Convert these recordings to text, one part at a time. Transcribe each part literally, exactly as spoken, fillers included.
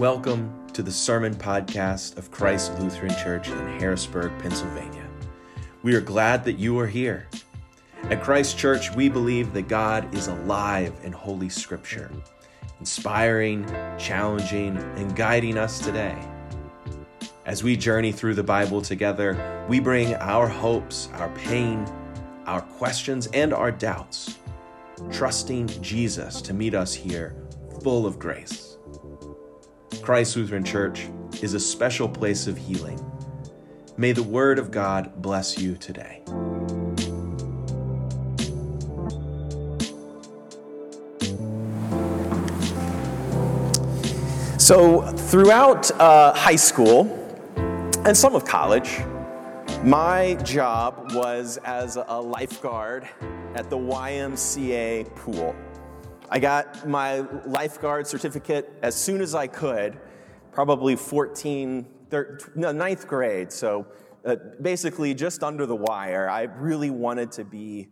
Welcome to the Sermon Podcast of Christ Lutheran Church in Harrisburg, Pennsylvania. We are glad that you are here. At Christ Church, we believe that God is alive in Holy Scripture, inspiring, challenging, and guiding us today. As we journey through the Bible together, we bring our hopes, our pain, our questions, and our doubts, trusting Jesus to meet us here full of grace. Christ Lutheran Church is a special place of healing. May the Word of God bless you today. So throughout uh, high school and some of college, my job was as a lifeguard at the Y M C A pool. I got my lifeguard certificate as soon as I could, probably fourteen, thirteen, no, ninth grade. So uh, basically just under the wire. I really wanted to be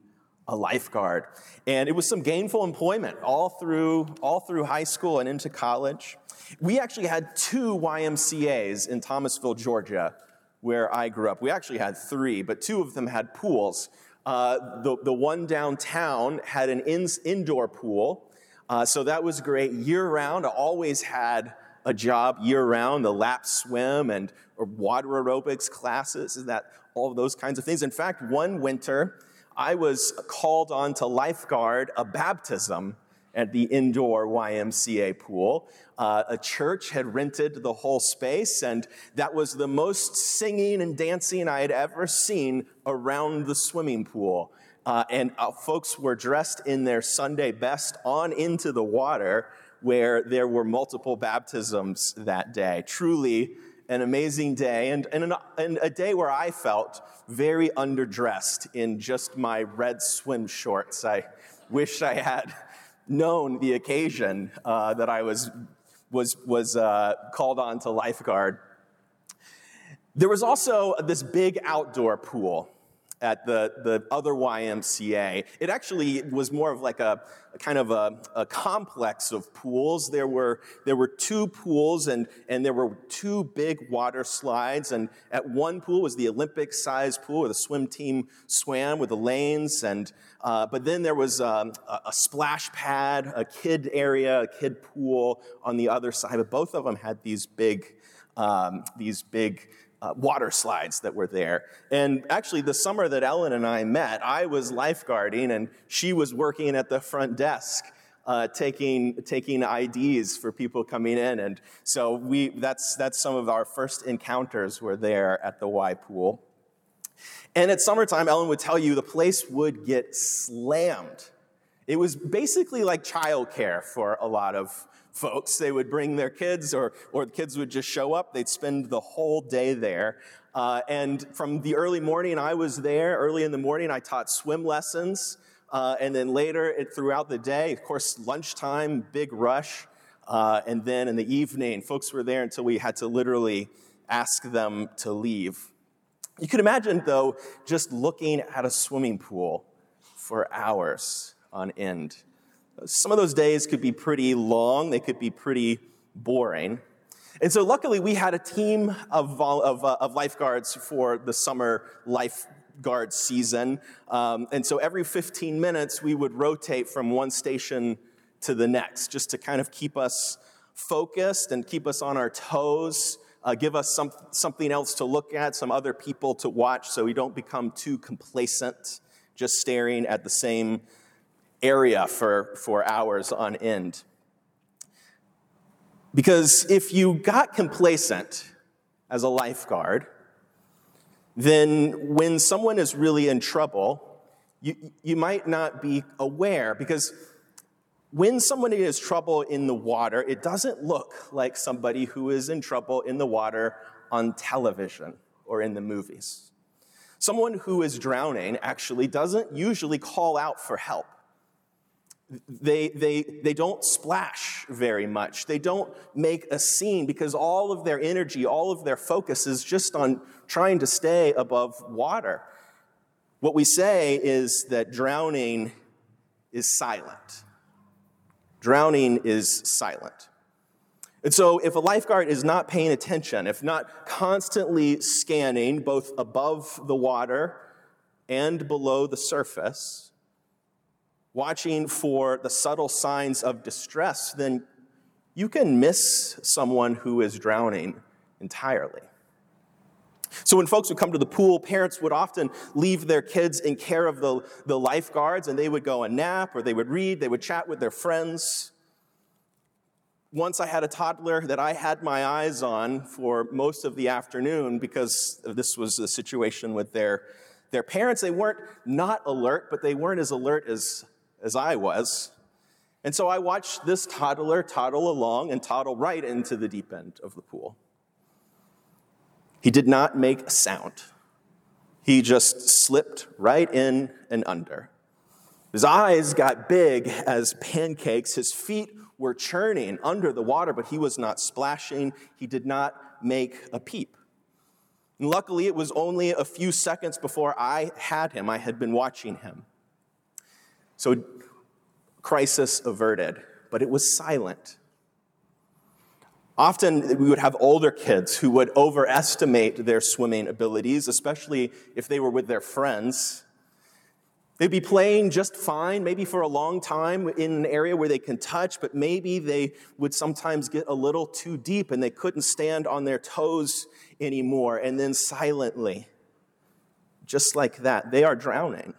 a lifeguard. And it was some gainful employment all through all through high school and into college. We actually had two Y M C As in Thomasville, Georgia, where I grew up. We actually had three, but two of them had pools. Uh, the, the one downtown had an in, indoor pool, uh, so that was great year-round. I always had a job year-round, the lap swim and or water aerobics classes, and that all of those kinds of things. In fact, one winter, I was called on to lifeguard a baptism at the indoor Y M C A pool. Uh, a church had rented the whole space, and that was the most singing and dancing I had ever seen around the swimming pool. Uh, and uh, folks were dressed in their Sunday best on into the water, where there were multiple baptisms that day. Truly an amazing day, and, and, an, and a day where I felt very underdressed in just my red swim shorts. I wish I had known the occasion uh, that I was was was uh, called on to lifeguard. There was also this big outdoor pool at the, the other Y M C A. It actually was more of like a, a kind of a, a complex of pools. There were there were two pools and and there were two big water slides. And at one pool was the Olympic-sized pool where the swim team swam with the lanes. And uh, but then there was um, a, a splash pad, a kid area, a kid pool on the other side. But both of them had these big um, these big. Uh, water slides that were there. And actually, the summer that Ellen and I met, I was lifeguarding, and she was working at the front desk, uh, taking taking I Ds for people coming in. And so we that's that's some of our first encounters were there at the Y pool. And at summertime, Ellen would tell you the place would get slammed. It was basically like childcare for a lot of folks. They would bring their kids, or or the kids would just show up. They'd spend the whole day there. Uh, and from the early morning, I was there. Early in the morning, I taught swim lessons. Uh, and then later, it, throughout the day, of course, lunchtime, big rush. Uh, and then in the evening, folks were there until we had to literally ask them to leave. You can imagine, though, just looking at a swimming pool for hours on end. Some of those days could be pretty long. They could be pretty boring. And so luckily, we had a team of, of, uh, of lifeguards for the summer lifeguard season. Um, and so every fifteen minutes, we would rotate from one station to the next, just to kind of keep us focused and keep us on our toes, uh, give us some, something else to look at, some other people to watch, so we don't become too complacent, just staring at the same area for, for hours on end. Because if you got complacent as a lifeguard, then when someone is really in trouble, you, you might not be aware, because when somebody is in trouble in the water, it doesn't look like somebody who is in trouble in the water on television or in the movies. Someone who is drowning actually doesn't usually call out for help. They they they don't splash very much. They don't make a scene, because all of their energy, all of their focus is just on trying to stay above water. What we say is that drowning is silent. Drowning is silent. And so if a lifeguard is not paying attention, if not constantly scanning both above the water and below the surface, watching for the subtle signs of distress, then you can miss someone who is drowning entirely. So when folks would come to the pool, parents would often leave their kids in care of the, the lifeguards, and they would go and nap, or they would read, they would chat with their friends. Once I had a toddler that I had my eyes on for most of the afternoon because this was the situation with their, their parents. They weren't not alert, but they weren't as alert as, as I was. And so I watched this toddler toddle along and toddle right into the deep end of the pool. He did not make a sound. He just slipped right in and under. His eyes got big as pancakes. His feet were churning under the water, but he was not splashing. He did not make a peep. And luckily, it was only a few seconds before I had him. I had been watching him. So, crisis averted, but it was silent. Often, we would have older kids who would overestimate their swimming abilities, especially if they were with their friends. They'd be playing just fine, maybe for a long time in an area where they can touch, but maybe they would sometimes get a little too deep and they couldn't stand on their toes anymore. And then silently, just like that, they are drowning.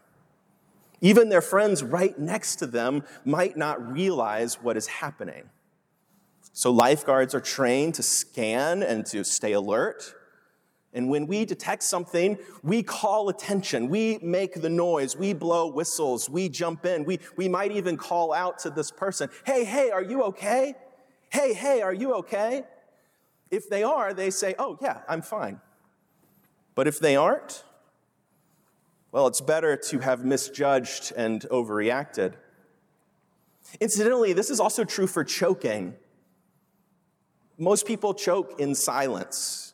Even their friends right next to them might not realize what is happening. So lifeguards are trained to scan and to stay alert. And when we detect something, we call attention. We make the noise. We blow whistles. We jump in. We, we might even call out to this person, hey, hey, are you okay? Hey, hey, are you okay? If they are, they say, oh, yeah, I'm fine. But if they aren't, well, it's better to have misjudged and overreacted. Incidentally, this is also true for choking. Most people choke in silence.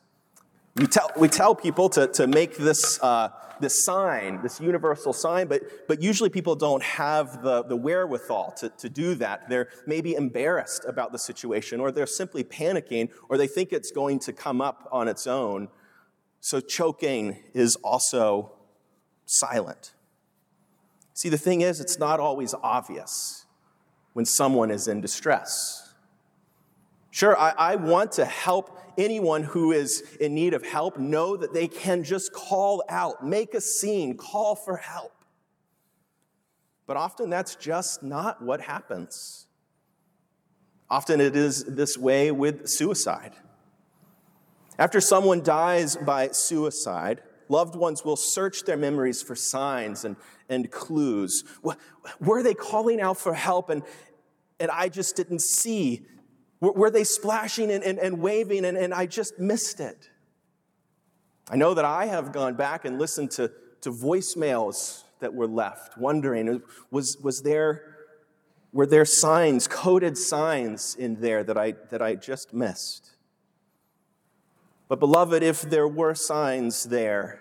We tell, we tell people to, to make this, uh, this sign, this universal sign, but, but usually people don't have the, the wherewithal to, to do that. They're maybe embarrassed about the situation, or they're simply panicking, or they think it's going to come up on its own. So choking is also silent. See, the thing is, it's not always obvious when someone is in distress. Sure, I, I want to help anyone who is in need of help know that they can just call out, make a scene, call for help. But often that's just not what happens. Often it is this way with suicide. After someone dies by suicide, loved ones will search their memories for signs and, and clues. Were they calling out for help and, and I just didn't see? Were they splashing and, and, and waving, and, and I just missed it? I know that I have gone back and listened to, to voicemails that were left, wondering, was, was there, were there signs, coded signs in there that I, that I just missed? But beloved, if there were signs there,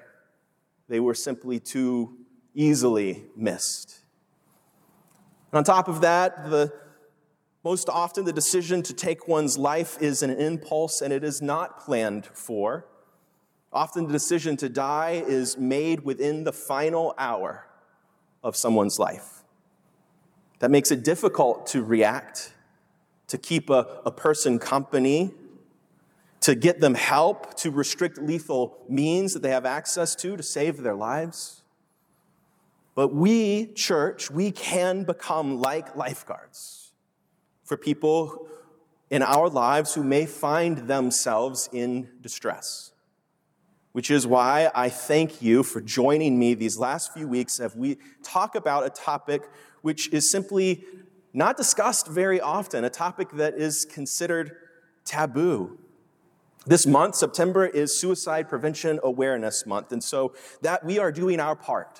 they were simply too easily missed. And on top of that, the Most often, the decision to take one's life is an impulse and it is not planned for. Often, the decision to die is made within the final hour of someone's life. That makes it difficult to react, to keep a, a person company, to get them help, to restrict lethal means that they have access to to save their lives. But we, church, we can become like lifeguards for people in our lives who may find themselves in distress, which is why I thank you for joining me these last few weeks as we talk about a topic which is simply not discussed very often, a topic that is considered taboo. This month, September, is Suicide Prevention Awareness Month, and so that we are doing our part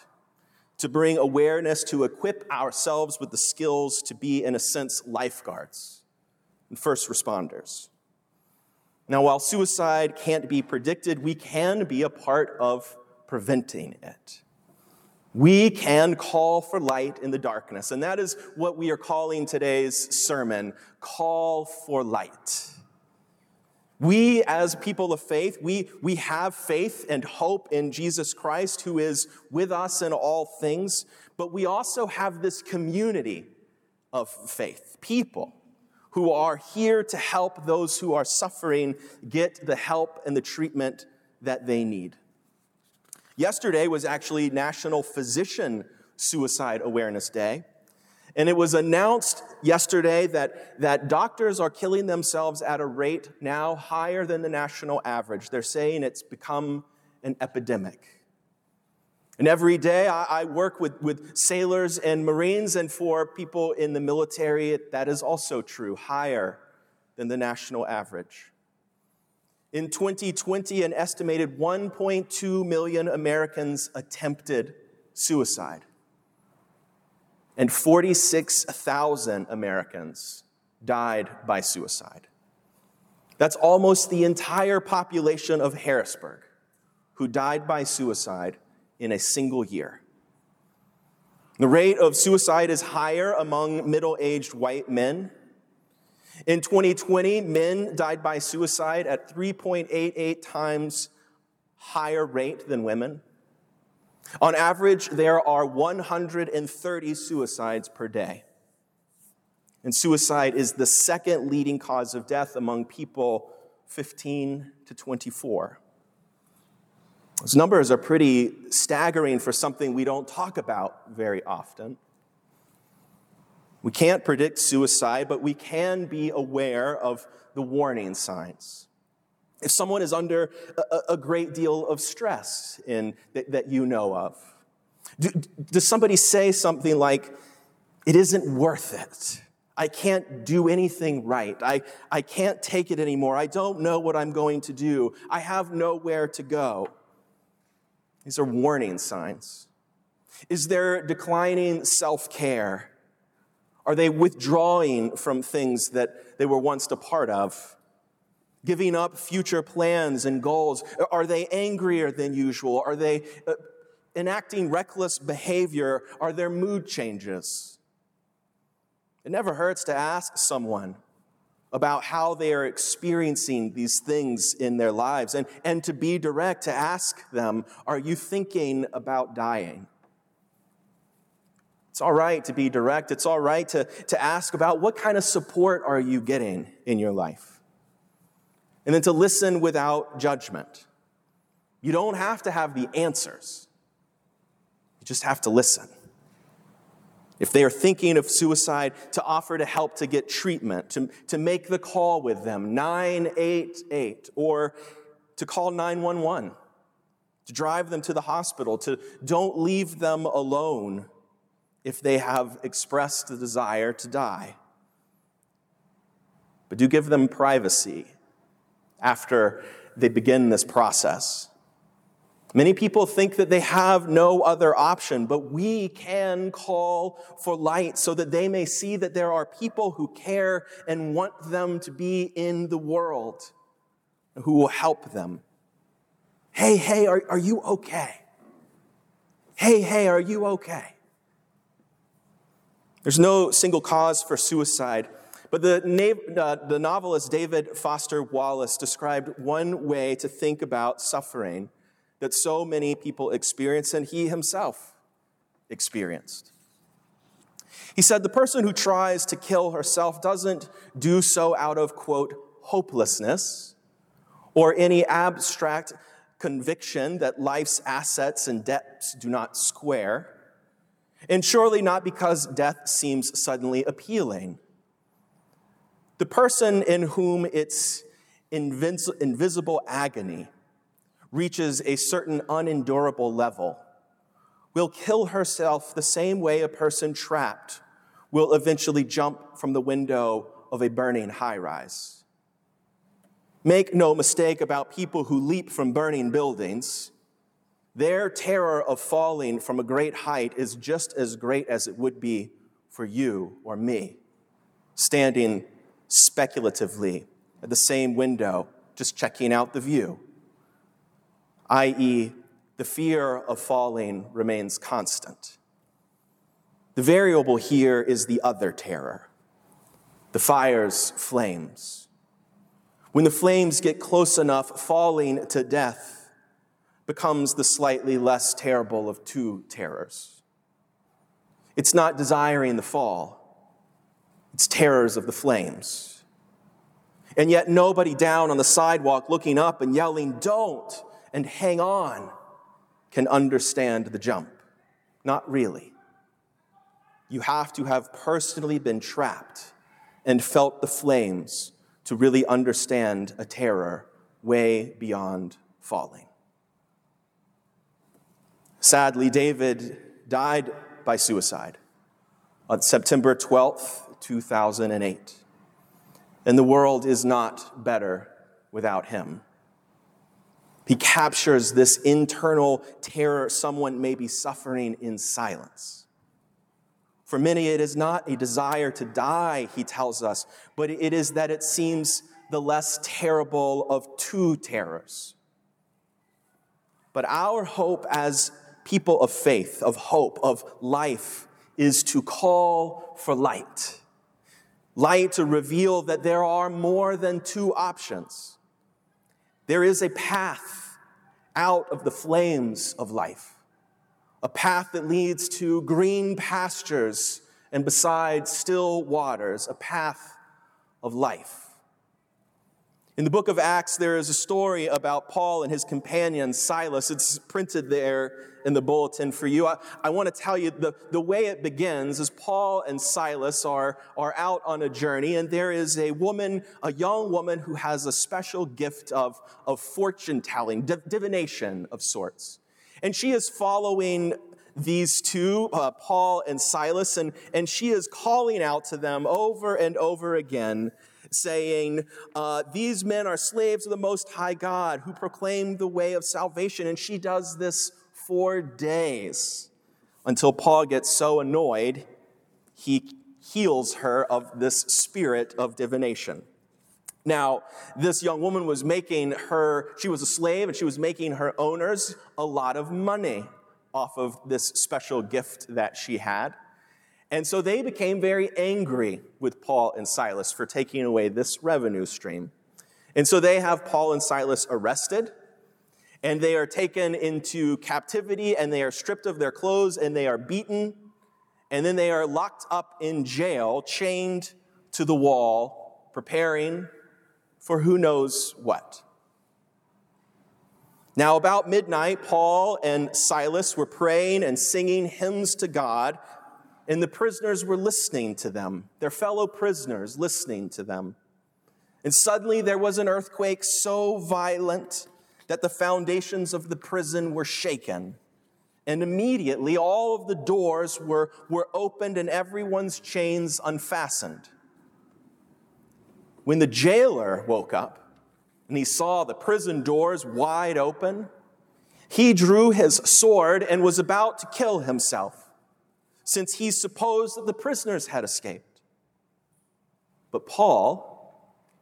to bring awareness, to equip ourselves with the skills to be, in a sense, lifeguards and first responders. Now, while suicide can't be predicted, we can be a part of preventing it. We can call for light in the darkness, and that is what we are calling today's sermon, Call for Light. We, as people of faith, we, we have faith and hope in Jesus Christ, who is with us in all things, but we also have this community of faith, people who are here to help those who are suffering get the help and the treatment that they need. Yesterday was actually National Physician Suicide Awareness Day, and it was announced yesterday that, that doctors are killing themselves at a rate now higher than the national average. They're saying it's become an epidemic. And every day I, I work with, with sailors and Marines, and for people in the military, that is also true, higher than the national average. In twenty twenty, an estimated one point two million Americans attempted suicide. And forty-six thousand Americans died by suicide. That's almost the entire population of Harrisburg who died by suicide in a single year. The rate of suicide is higher among middle-aged white men. In twenty twenty, men died by suicide at three point eight eight times higher rate than women. On average, there are one hundred thirty suicides per day. And suicide is the second leading cause of death among people fifteen to twenty-four. Those numbers are pretty staggering for something we don't talk about very often. We can't predict suicide, but we can be aware of the warning signs. If someone is under a, a great deal of stress in that, that you know of, do, does somebody say something like, "It isn't worth it. I can't do anything right. I, I can't take it anymore. I don't know what I'm going to do. I have nowhere to go." These are warning signs. Is there declining self-care? Are they withdrawing from things that they were once a part of? Giving up future plans and goals? Are they angrier than usual? Are they uh, enacting reckless behavior? Are there mood changes? It never hurts to ask someone about how they are experiencing these things in their lives, and, and to be direct, to ask them, "Are you thinking about dying?" It's all right to be direct. It's all right to, to ask about what kind of support are you getting in your life. And then to listen without judgment. You don't have to have the answers. You just have to listen. If they are thinking of suicide, to offer to help to get treatment, to, to make the call with them, nine eight eight, or to call nine one one, to drive them to the hospital, to don't leave them alone if they have expressed the desire to die. But do give them privacy after they begin this process. Many people think that they have no other option, but we can call for light so that they may see that there are people who care and want them to be in the world, who will help them. Hey, hey, are, are you okay? Hey, hey, are you okay? There's no single cause for suicide, but the, na- uh, the novelist David Foster Wallace described one way to think about suffering that so many people experience, and he himself experienced. He said, "The person who tries to kill herself doesn't do so out of, quote, hopelessness or any abstract conviction that life's assets and debts do not square, and surely not because death seems suddenly appealing. The person in whom its invinci- invisible agony reaches a certain unendurable level will kill herself the same way a person trapped will eventually jump from the window of a burning high-rise. Make no mistake about people who leap from burning buildings. Their terror of falling from a great height is just as great as it would be for you or me, standing speculatively at the same window, just checking out the view. that is, the fear of falling remains constant. The variable here is the other terror, the fire's flames. when the flames get close enough, falling to death becomes the slightly less terrible of two terrors. It's not desiring the fall. It's terrors of the flames. And yet nobody down on the sidewalk looking up and yelling, "Don't," and "Hang on," can understand the jump. Not really. You have to have personally been trapped and felt the flames to really understand a terror way beyond falling. Sadly, David died by suicide on September twelfth, two thousand eight. And the world is not better without him. He captures this internal terror someone may be suffering in silence. For many, it is not a desire to die, he tells us, but it is that it seems the less terrible of two terrors. But our hope as people of faith, of hope, of life, is to call for light. Light to reveal that there are more than two options. There is a path out of the flames of life. A path that leads to green pastures and beside still waters, a path of life. In the book of Acts, there is a story about Paul and his companion Silas. It's printed there in the bulletin for you. I, I want to tell you the, the way it begins is Paul and Silas are, are out on a journey, and there is a woman, a young woman who has a special gift of, of fortune-telling, div- divination of sorts. And she is following these two, uh, Paul and Silas, and, and she is calling out to them over and over again, saying, uh, these men are slaves of the Most High God who proclaim the way of salvation. And she does this for days until Paul gets so annoyed, he heals her of this spirit of divination. Now, this young woman was making her, she was a slave, and she was making her owners a lot of money off of this special gift that she had. And so they became very angry with Paul and Silas for taking away this revenue stream. And so they have Paul and Silas arrested, and they are taken into captivity, and they are stripped of their clothes, and they are beaten, and then they are locked up in jail, chained to the wall, preparing for who knows what. Now, about midnight, Paul and Silas were praying and singing hymns to God, and the prisoners were listening to them, their fellow prisoners listening to them. And suddenly there was an earthquake so violent that the foundations of the prison were shaken. And immediately all of the doors were, were opened and everyone's chains unfastened. When the jailer woke up and he saw the prison doors wide open, he drew his sword and was about to kill himself, since he supposed that the prisoners had escaped. But Paul,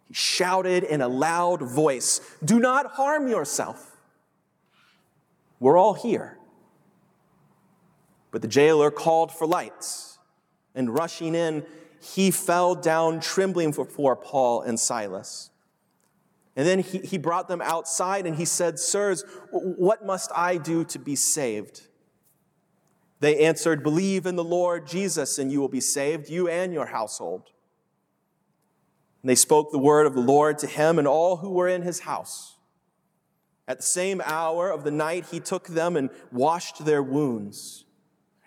he shouted in a loud voice, "Do not harm yourself. We're all here." But the jailer called for lights, and rushing in, he fell down trembling before Paul and Silas. And then he, he brought them outside and he said, "Sirs, what must I do to be saved?" They answered, "Believe in the Lord Jesus and you will be saved, you and your household." And they spoke the word of the Lord to him and all who were in his house. At the same hour of the night, he took them and washed their wounds.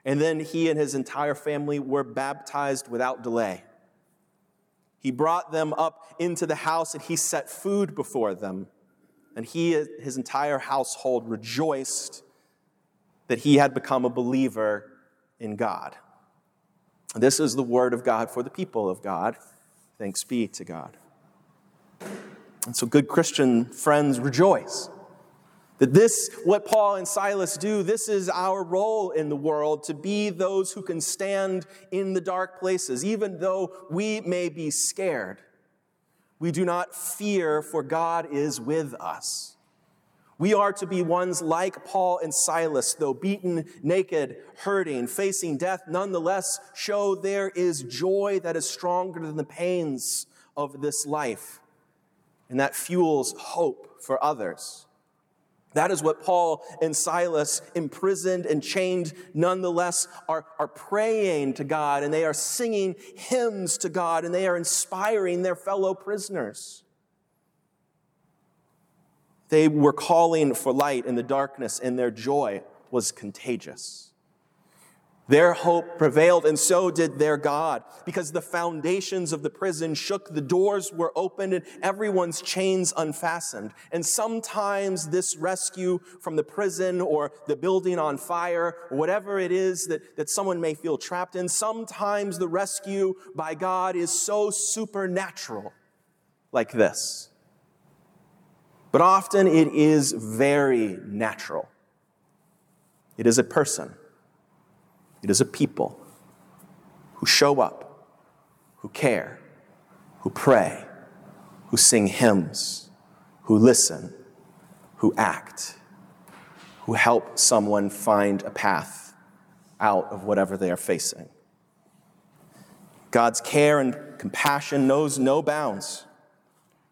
And then he and his entire family were baptized without delay. He brought them up into the house and he set food before them. And he and his entire household rejoiced that he had become a believer in God. This is the word of God for the people of God. Thanks be to God. And so, good Christian friends, rejoice. That this, what Paul and Silas do, this is our role in the world, to be those who can stand in the dark places. Even though we may be scared, we do not fear, for God is with us. We are to be ones like Paul and Silas, though beaten, naked, hurting, facing death, nonetheless show there is joy that is stronger than the pains of this life, and that fuels hope for others. That is what Paul and Silas, imprisoned and chained nonetheless, are, are praying to God, and they are singing hymns to God, and they are inspiring their fellow prisoners. They were calling for light in the darkness, and their joy was contagious. Their hope prevailed, and so did their God, because the foundations of the prison shook, the doors were opened, and everyone's chains unfastened. And sometimes this rescue from the prison or the building on fire, or whatever it is that, that someone may feel trapped in, sometimes the rescue by God is so supernatural, like this. But often it is very natural. It is a person. It is a people who show up, who care, who pray, who sing hymns, who listen, who act, who help someone find a path out of whatever they are facing. God's care and compassion knows no bounds.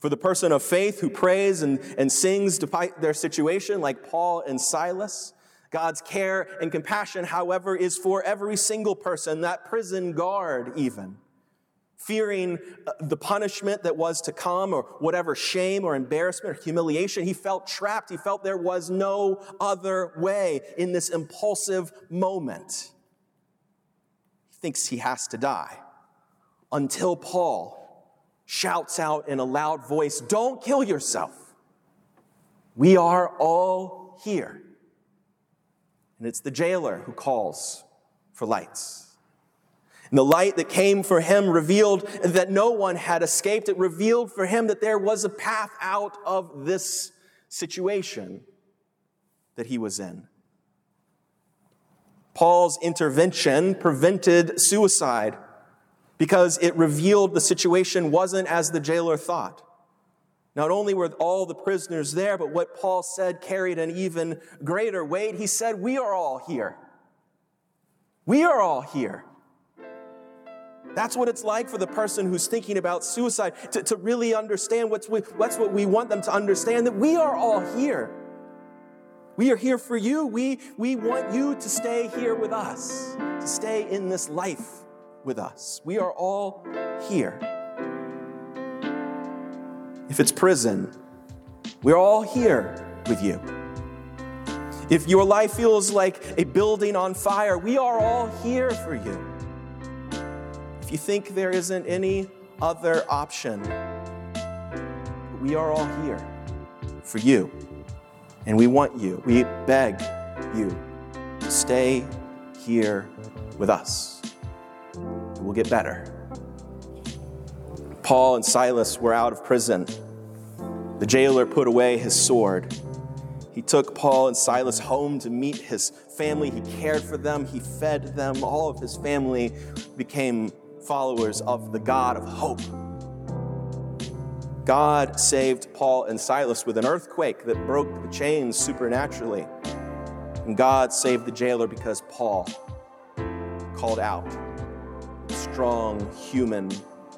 For the person of faith who prays and, and sings despite their situation, like Paul and Silas, God's care and compassion, however, is for every single person, that prison guard even, fearing the punishment that was to come or whatever shame or embarrassment or humiliation. He felt trapped. He felt there was no other way in this impulsive moment. He thinks he has to die until Paul shouts out in a loud voice, "Don't kill yourself. We are all here." And it's the jailer who calls for lights. And the light that came for him revealed that no one had escaped. It revealed for him that there was a path out of this situation that he was in. Paul's intervention prevented suicide because it revealed the situation wasn't as the jailer thought. Not only were all the prisoners there, but what Paul said carried an even greater weight. He said, "We are all here. We are all here." That's what it's like for the person who's thinking about suicide, to, to really understand what's, we, what's what we want them to understand, that we are all here. We are here for you. We, we want you to stay here with us, to stay in this life with us. We are all here. If it's prison, we're all here with you. If your life feels like a building on fire, we are all here for you. If you think there isn't any other option, we are all here for you. And we want you, we beg you, to stay here with us. It will get better. Paul and Silas were out of prison. The jailer put away his sword. He took Paul and Silas home to meet his family. He cared for them. He fed them. All of his family became followers of the God of hope. God saved Paul and Silas with an earthquake that broke the chains supernaturally. And God saved the jailer because Paul called out a strong human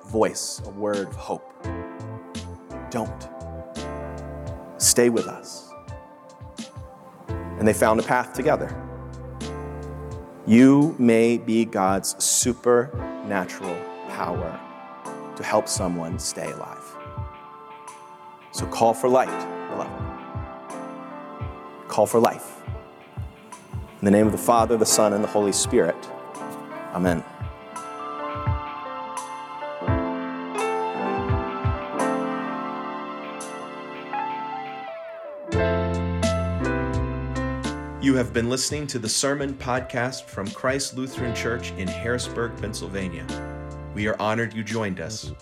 voice, a word of hope. Don't. Stay with us. And they found a path together. You may be God's supernatural power to help someone stay alive. So call for light, beloved. Call for life. In the name of the Father, the Son, and the Holy Spirit. Amen. You have been listening to the Sermon Podcast from Christ Lutheran Church in Harrisburg, Pennsylvania. We are honored you joined us.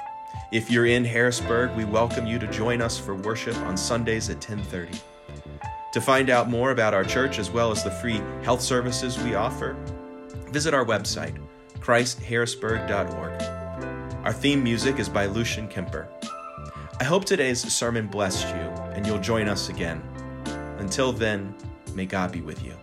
If you're in Harrisburg, we welcome you to join us for worship on Sundays at ten thirty. To find out more about our church as well as the free health services we offer, visit our website, Christ Harrisburg dot org. Our theme music is by Lucian Kemper. I hope today's sermon blessed you and you'll join us again. Until then, may God be with you.